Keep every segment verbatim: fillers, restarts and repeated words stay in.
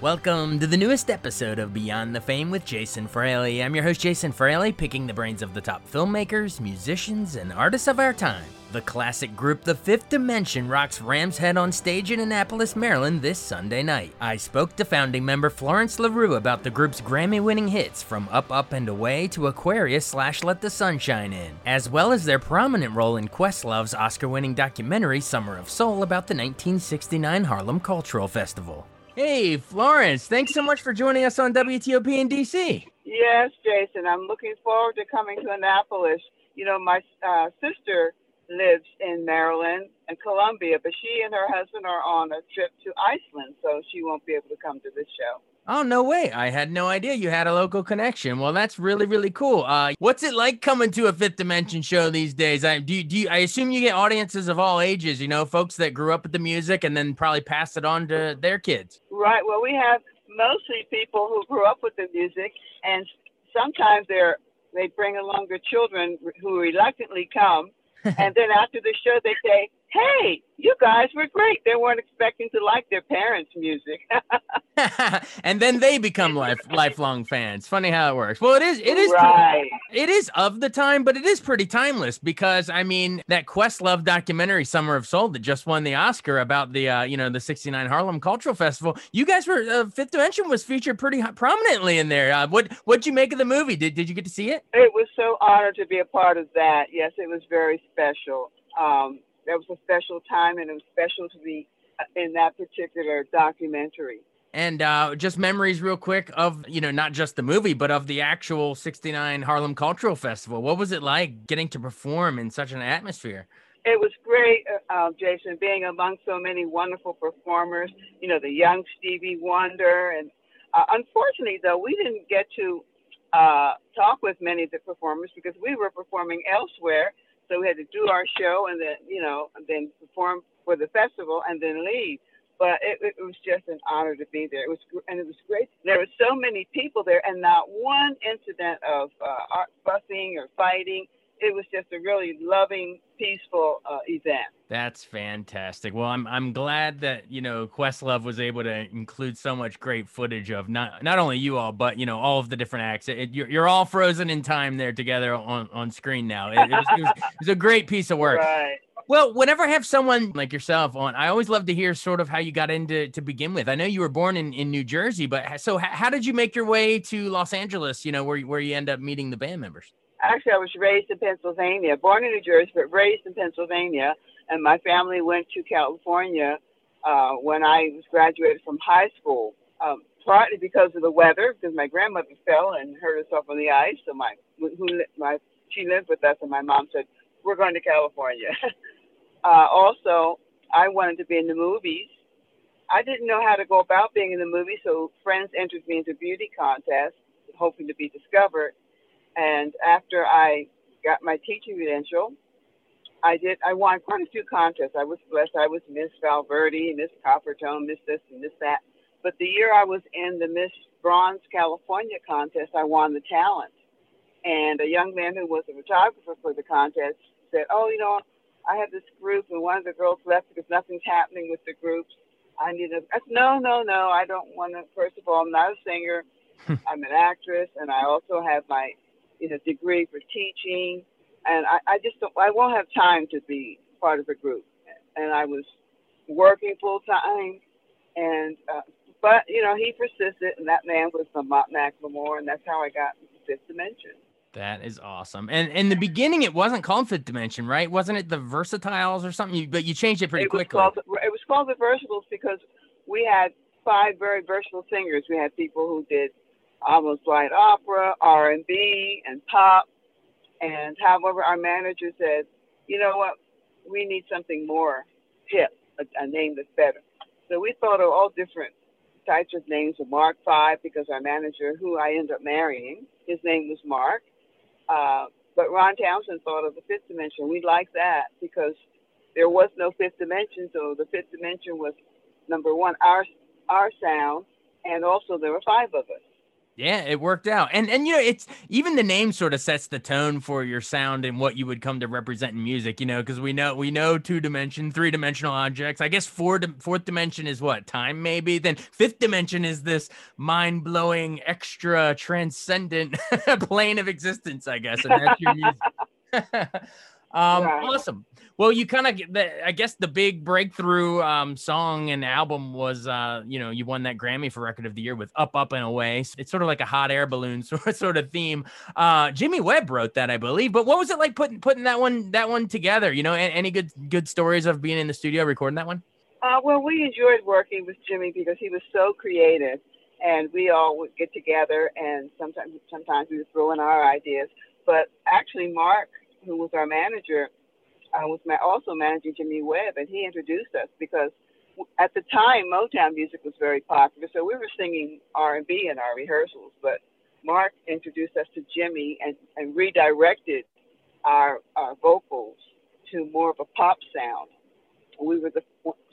Welcome to the newest episode of Beyond the Fame with Jason Fraley. I'm your host, Jason Fraley, picking the brains of the top filmmakers, musicians, and artists of our time. The classic group The Fifth Dimension rocks Ram's Head on stage in Annapolis, Maryland this Sunday night. I spoke to founding member Florence LaRue about the group's Grammy-winning hits from Up, Up and Away to Aquarius/Let the Sunshine In, as well as their prominent role in Questlove's Oscar-winning documentary Summer of Soul about the nineteen sixty-nine Harlem Cultural Festival. Hey, Florence, thanks so much for joining us on W T O P in D C. Yes, Jason, I'm looking forward to coming to Annapolis. You know, my uh, sister lives in Maryland and Columbia, but she and her husband are on a trip to Iceland, so she won't be able to come to this show. Oh, no way. I had no idea you had a local connection. Well, that's really, really cool. Uh, what's it like coming to a Fifth Dimension show these days? I do, you, do you, I assume you get audiences of all ages, you know, folks that grew up with the music and then probably pass it on to their kids. Right. Well, we have mostly people who grew up with the music, and sometimes they're, they bring along their children who reluctantly come. And then after the show, they say, hey, you guys were great. They weren't expecting to like their parents' music. And then they become life, lifelong fans. Funny how it works. Well, it is it is right. pretty, it is of the time, but it is pretty timeless because, I mean, that Questlove documentary, Summer of Soul, that just won the Oscar about the, uh, you know, the sixty-nine Harlem Cultural Festival. You guys were, uh, Fifth Dimension was featured pretty prominently in there. Uh, what, what'd you make of the movie? Did, did you get to see it? It was so honored to be a part of that. Yes, it was very special. Um, That was a special time, and it was special to be in that particular documentary. And uh, just memories real quick of, you know, not just the movie, but of the actual sixty-nine Harlem Cultural Festival. What was it like getting to perform in such an atmosphere? It was great, uh, Jason, being among so many wonderful performers, you know, the young Stevie Wonder. And uh, unfortunately, though, we didn't get to uh, talk with many of the performers because we were performing elsewhere. So we had to do our show and then, you know, then perform for the festival and then leave. But it, it was just an honor to be there. It was, and it was great. There were so many people there, and not one incident of uh, fussing or fighting. It was just a really loving, peaceful uh, event. That's fantastic. Well, I'm I'm glad that, you know, Questlove was able to include so much great footage of not not only you all, but, you know, all of the different acts. It, you're, you're all frozen in time there together on, on screen now. It, it, was, it, was, it was a great piece of work. Right. Well, whenever I have someone like yourself on, I always love to hear sort of how you got into to begin with. I know you were born in, in New Jersey, but so how, how did you make your way to Los Angeles, you know, where where you end up meeting the band members? Actually, I was raised in Pennsylvania, born in New Jersey, but raised in Pennsylvania. And my family went to California uh, when I was graduated from high school, um, partly because of the weather, because my grandmother fell and hurt herself on the ice. So my, who, my she lived with us, and my mom said, we're going to California. uh, also, I wanted to be in the movies. I didn't know how to go about being in the movies, so friends entered me into beauty contests, hoping to be discovered. And after I got my teaching credential, I did. I won quite a few contests. I was blessed. I was Miss Valverde, Miss Coppertone, Miss this and Miss that. But the year I was in the Miss Bronze California contest, I won the talent. And a young man who was a photographer for the contest said, oh, you know, I have this group, and one of the girls left because nothing's happening with the groups. I need a... I said, no, no, no, I don't want to... First of all, I'm not a singer. I'm an actress, and I also have my... you know, degree for teaching, and I, I just don't, I won't have time to be part of a group. And I was working full time, and uh, but you know, he persisted, and that man was Mark Mac Lemore, and that's how I got to Fifth Dimension. That is awesome. And in the beginning, it wasn't called Fifth Dimension, right? Wasn't it the Versatiles or something? You, but you changed it pretty it quickly. Called, it was called the Versatiles because we had five very versatile singers. We had people who did almost light opera, R and B, and pop. And however, our manager said, you know what? We need something more hip, a, a name that's better. So we thought of all different types of names of Mark Five because our manager, who I ended up marrying, his name was Mark. Uh, but Ron Townsend thought of the Fifth Dimension. We liked that because there was no Fifth Dimension, so the Fifth Dimension was, number one, our our sound, and also there were five of us. Yeah, it worked out. And, and you know, it's even the name sort of sets the tone for your sound and what you would come to represent in music, you know, because we know we know two dimension, three dimensional objects. I guess four, fourth dimension is what? Time, maybe? Then fifth dimension is this mind-blowing, extra, transcendent plane of existence, I guess. And that's your music. Um, yeah. Awesome. Well, you kind of, I guess the big breakthrough um, song and album was, uh, you know, you won that Grammy for Record of the Year with Up, Up and Away. It's sort of like a hot air balloon sort of theme. Uh, Jimmy Webb wrote that, I believe. But what was it like putting putting that one that one together? You know, any good good stories of being in the studio recording that one? Uh, well, we enjoyed working with Jimmy because he was so creative, and we all would get together, and sometimes sometimes we would throw in our ideas. But actually, Mark, who was our manager, uh, was ma- also managing Jimmy Webb, and he introduced us because w- at the time, Motown music was very popular, so we were singing R and B in our rehearsals, but Mark introduced us to Jimmy and, and redirected our, our vocals to more of a pop sound. We were the,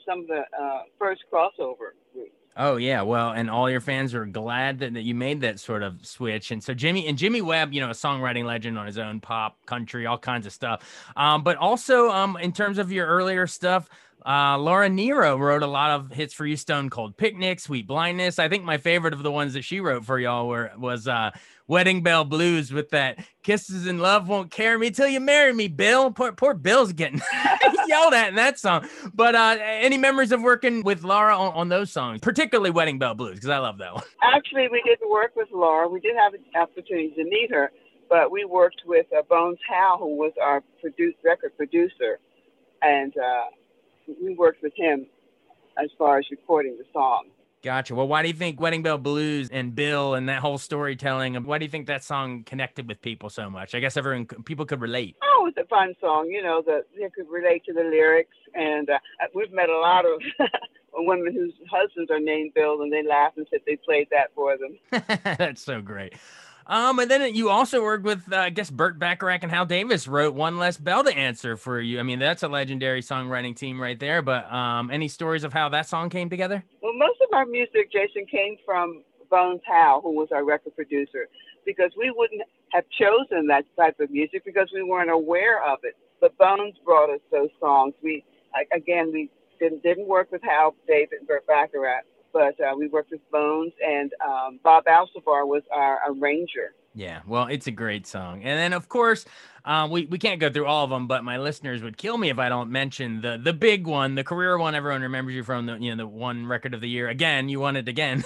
some of the uh, first crossover groups. Oh, yeah. Well, and all your fans are glad that, that you made that sort of switch. And so Jimmy and Jimmy Webb, you know, a songwriting legend on his own, pop, country, all kinds of stuff. Um, but also um, in terms of your earlier stuff, uh, Laura Nyro wrote a lot of hits for you. Stone Cold Picnic, Sweet Blindness. I think my favorite of the ones that she wrote for y'all were was uh, Wedding Bell Blues with that kisses and love won't carry me till you marry me, Bill. Poor, poor Bill's getting yelled at in that song. But uh, any memories of working with Laura on, on those songs, particularly Wedding Bell Blues, because I love that one. Actually, we didn't work with Laura. We did have an opportunity to meet her, but we worked with uh, Bones Howe, who was our produ- record producer, and uh, we worked with him as far as recording the song. Gotcha. Well, why do you think Wedding Bell Blues and Bill and that whole storytelling, why do you think that song connected with people so much? I guess everyone, people could relate. Oh, it's a fun song. You know, that they could relate to the lyrics. And uh, we've met a lot of women whose husbands are named Bill, and they laugh and said they played that for them. That's so great. Um, and then you also worked with, uh, I guess, Burt Bacharach and Hal Davis wrote One Less Bell to Answer for you. I mean, that's a legendary songwriting team right there, but um, any stories of how that song came together? Well, most of our music, Jason, came from Bones Howe, who was our record producer, because we wouldn't have chosen that type of music because we weren't aware of it. But Bones brought us those songs. We, again, we didn't, didn't work with Hal David and Burt Bacharach. But uh, we worked with Bones, and um, Bob Alcibar was our arranger. Yeah, well, it's a great song. And then, of course, um, we, we can't go through all of them, but my listeners would kill me if I don't mention the the big one, the career one everyone remembers you from, the you know the one Record of the Year. Again, you won it again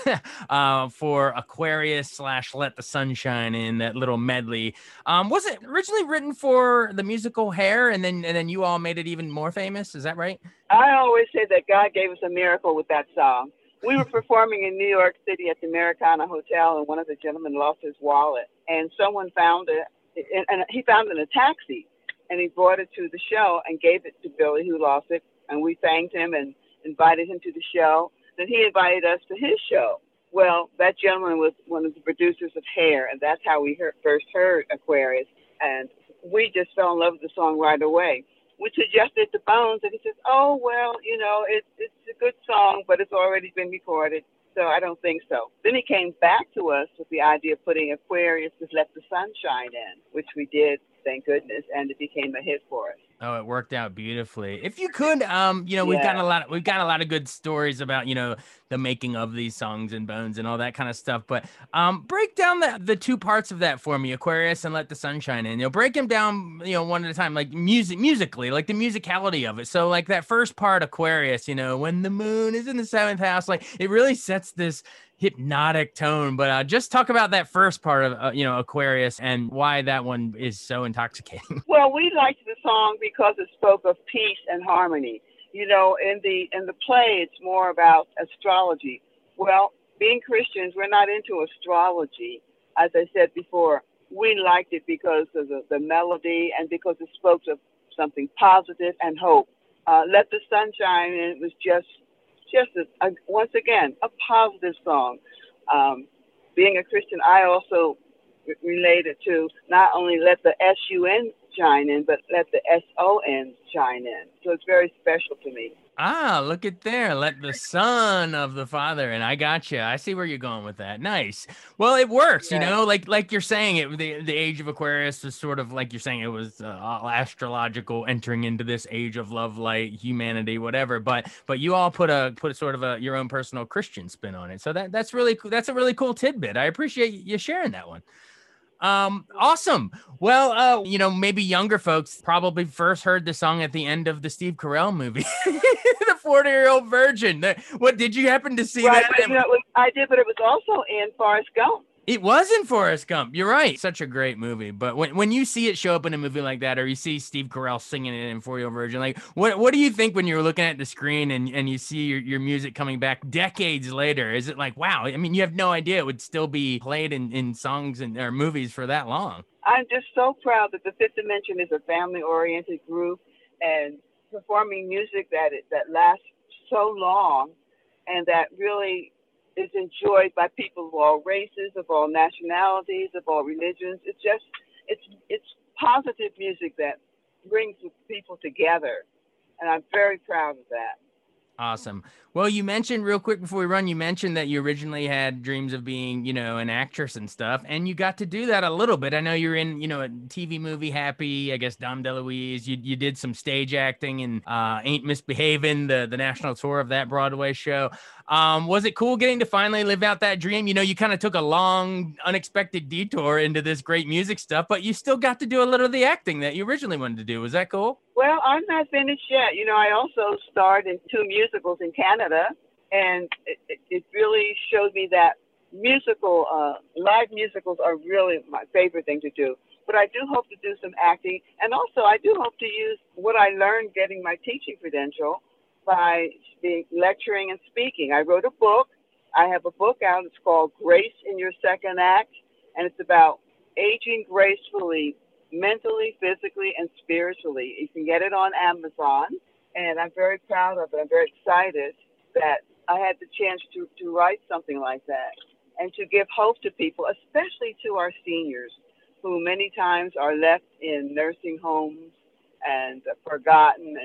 uh, for Aquarius slash Let the Sunshine In, that little medley. Um, was it originally written for the musical Hair, and then and then you all made it even more famous? Is that right? I always say that God gave us a miracle with that song. We were performing in New York City at the Americana Hotel, and one of the gentlemen lost his wallet. And someone found it, and, and he found it in a taxi, and he brought it to the show and gave it to Billy, who lost it. And we thanked him and invited him to the show. Then he invited us to his show. Well, that gentleman was one of the producers of Hair, and that's how we heard, first heard Aquarius. And we just fell in love with the song right away. We suggested to Bones, and he says, oh, well, you know, it's it's a good song, but it's already been recorded, so I don't think so. Then he came back to us with the idea of putting Aquarius to Let the Sunshine In, which we did, thank goodness, and it became a hit for us. Oh, it worked out beautifully. If you could, um, you know, we've yeah. got a lot. Of, we've got a lot of good stories about, you know, the making of these songs and Bones and all that kind of stuff. But um, break down the, the two parts of that for me, Aquarius and Let the Sunshine In. You know, break them down, you know, one at a time, like music, musically, like the musicality of it. So like that first part, Aquarius, you know, when the moon is in the seventh house, like it really sets this hypnotic tone. But uh, just talk about that first part of, uh, you know, Aquarius and why that one is so intoxicating. Well, we liked the song because it spoke of peace and harmony. You know, in the in the play, it's more about astrology. Well, being Christians, we're not into astrology. As I said before, we liked it because of the, the melody and because it spoke of something positive and hope. Uh, Let the Sunshine In was just, just a, a, once again, a positive song. Um, being a Christian, I also re- related to not only let the S U N shine in, but let the S O N shine in. So it's very special to me. Ah, look at there. Let the Son of the Father. And I got you. I see where you're going with that. Nice. Well, it works, yeah. You know, like like you're saying it, the, the age of Aquarius was sort of like you're saying it was uh, astrological, entering into this age of love, light, humanity, whatever. But but you all put a put a sort of a, your own personal Christian spin on it. So that that's really cool. That's a really cool tidbit. I appreciate you sharing that one. Um, awesome. Well, uh, you know, maybe younger folks probably first heard the song at the end of the Steve Carell movie, The forty-Year-Old Virgin. What did you happen to see right, that? But, and- you know, was, I did, but it was also in Forrest Gump. It was in Forrest Gump. You're right. Such a great movie. But when, when you see it show up in a movie like that, or you see Steve Carell singing it in forty-Year-Old Virgin, like what what do you think when you're looking at the screen and, and you see your, your music coming back decades later? Is it like, wow, I mean, you have no idea it would still be played in, in songs and or movies for that long. I'm just so proud that The Fifth Dimension is a family-oriented group and performing music that it, that lasts so long and that really is enjoyed by people of all races, of all nationalities, of all religions. It's just, it's it's positive music that brings people together. And I'm very proud of that. Awesome. Well, you mentioned real quick before we run, you mentioned that you originally had dreams of being, you know, an actress and stuff, and you got to do that a little bit. I know you're in, you know, a T V movie, Happy, I guess, Dom DeLuise. You you did some stage acting in uh, Ain't Misbehavin', the, the national tour of that Broadway show. Um, was it cool getting to finally live out that dream? You know, you kind of took a long, unexpected detour into this great music stuff, but you still got to do a little of the acting that you originally wanted to do. Was that cool? Well, I'm not finished yet. You know, I also starred in two musicals in Canada, and it, it, it really showed me that musical, uh, live musicals are really my favorite thing to do. But I do hope to do some acting, and also I do hope to use what I learned getting my teaching credential by speak, lecturing and speaking. I wrote a book. I have a book out. It's called Grace in Your Second Act, and it's about aging gracefully, mentally, physically, and spiritually. You can get it on Amazon, and I'm very proud of it. I'm very excited that I had the chance to, to write something like that and to give hope to people, especially to our seniors, who many times are left in nursing homes and forgotten.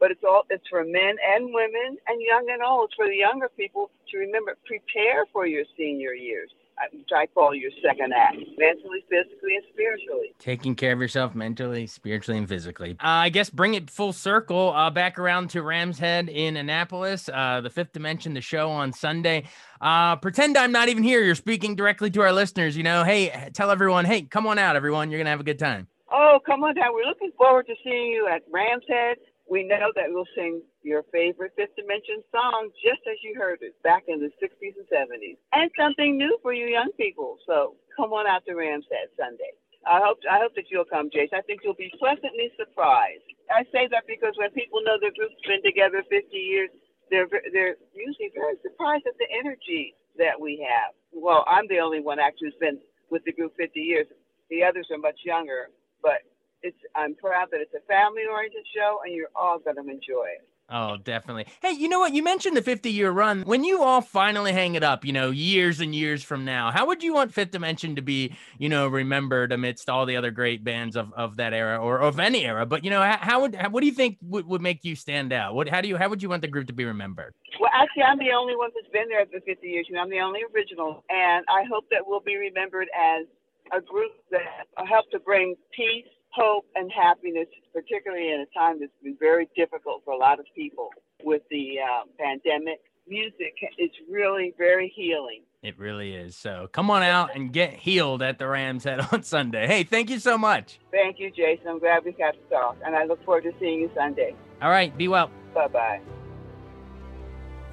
But it's all it's for men and women and young and old. It's for the younger people to remember, prepare for your senior years, which I call your second act, mentally, physically, and spiritually. Taking care of yourself mentally, spiritually, and physically. Uh, I guess bring it full circle uh, back around to Ram's Head in Annapolis, uh, The Fifth Dimension, the show on Sunday. Uh, pretend I'm not even here. You're speaking directly to our listeners. You know, hey, tell everyone, hey, come on out, everyone. You're going to have a good time. Oh, come on down. We're looking forward to seeing you at Ram's Head. We know that we'll sing your favorite Fifth Dimension song, just as you heard it back in the sixties and seventies, and something new for you young people. So come on out to Ram's Head Sunday. I hope I hope that you'll come, Jason. I think you'll be pleasantly surprised. I say that because when people know their group's been together fifty years, they're they're usually very surprised at the energy that we have. Well, I'm the only one actually who's been with the group fifty years. The others are much younger, but It's, I'm proud that it's a family-oriented show, and you're all going to enjoy it. Oh, definitely. Hey, you know what? You mentioned the fifty-year run. When you all finally hang it up, you know, years and years from now, how would you want Fifth Dimension to be, you know, remembered amidst all the other great bands of, of that era or of any era? But, you know, how would how, what do you think would, would make you stand out? What how do you how would you want the group to be remembered? Well, actually, I'm the only one that's been there for fifty years. You know, I'm the only original, and I hope that we'll be remembered as a group that helped to bring peace, hope, and happiness, particularly in a time that's been very difficult for a lot of people with the uh, pandemic music is really very healing. It really is. So come on out and get healed at the Ram's Head on Sunday. Hey, thank you so much. Thank you, Jason. I'm glad we got to talk, and I look forward to seeing you Sunday. All right. Be well. Bye-bye.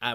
I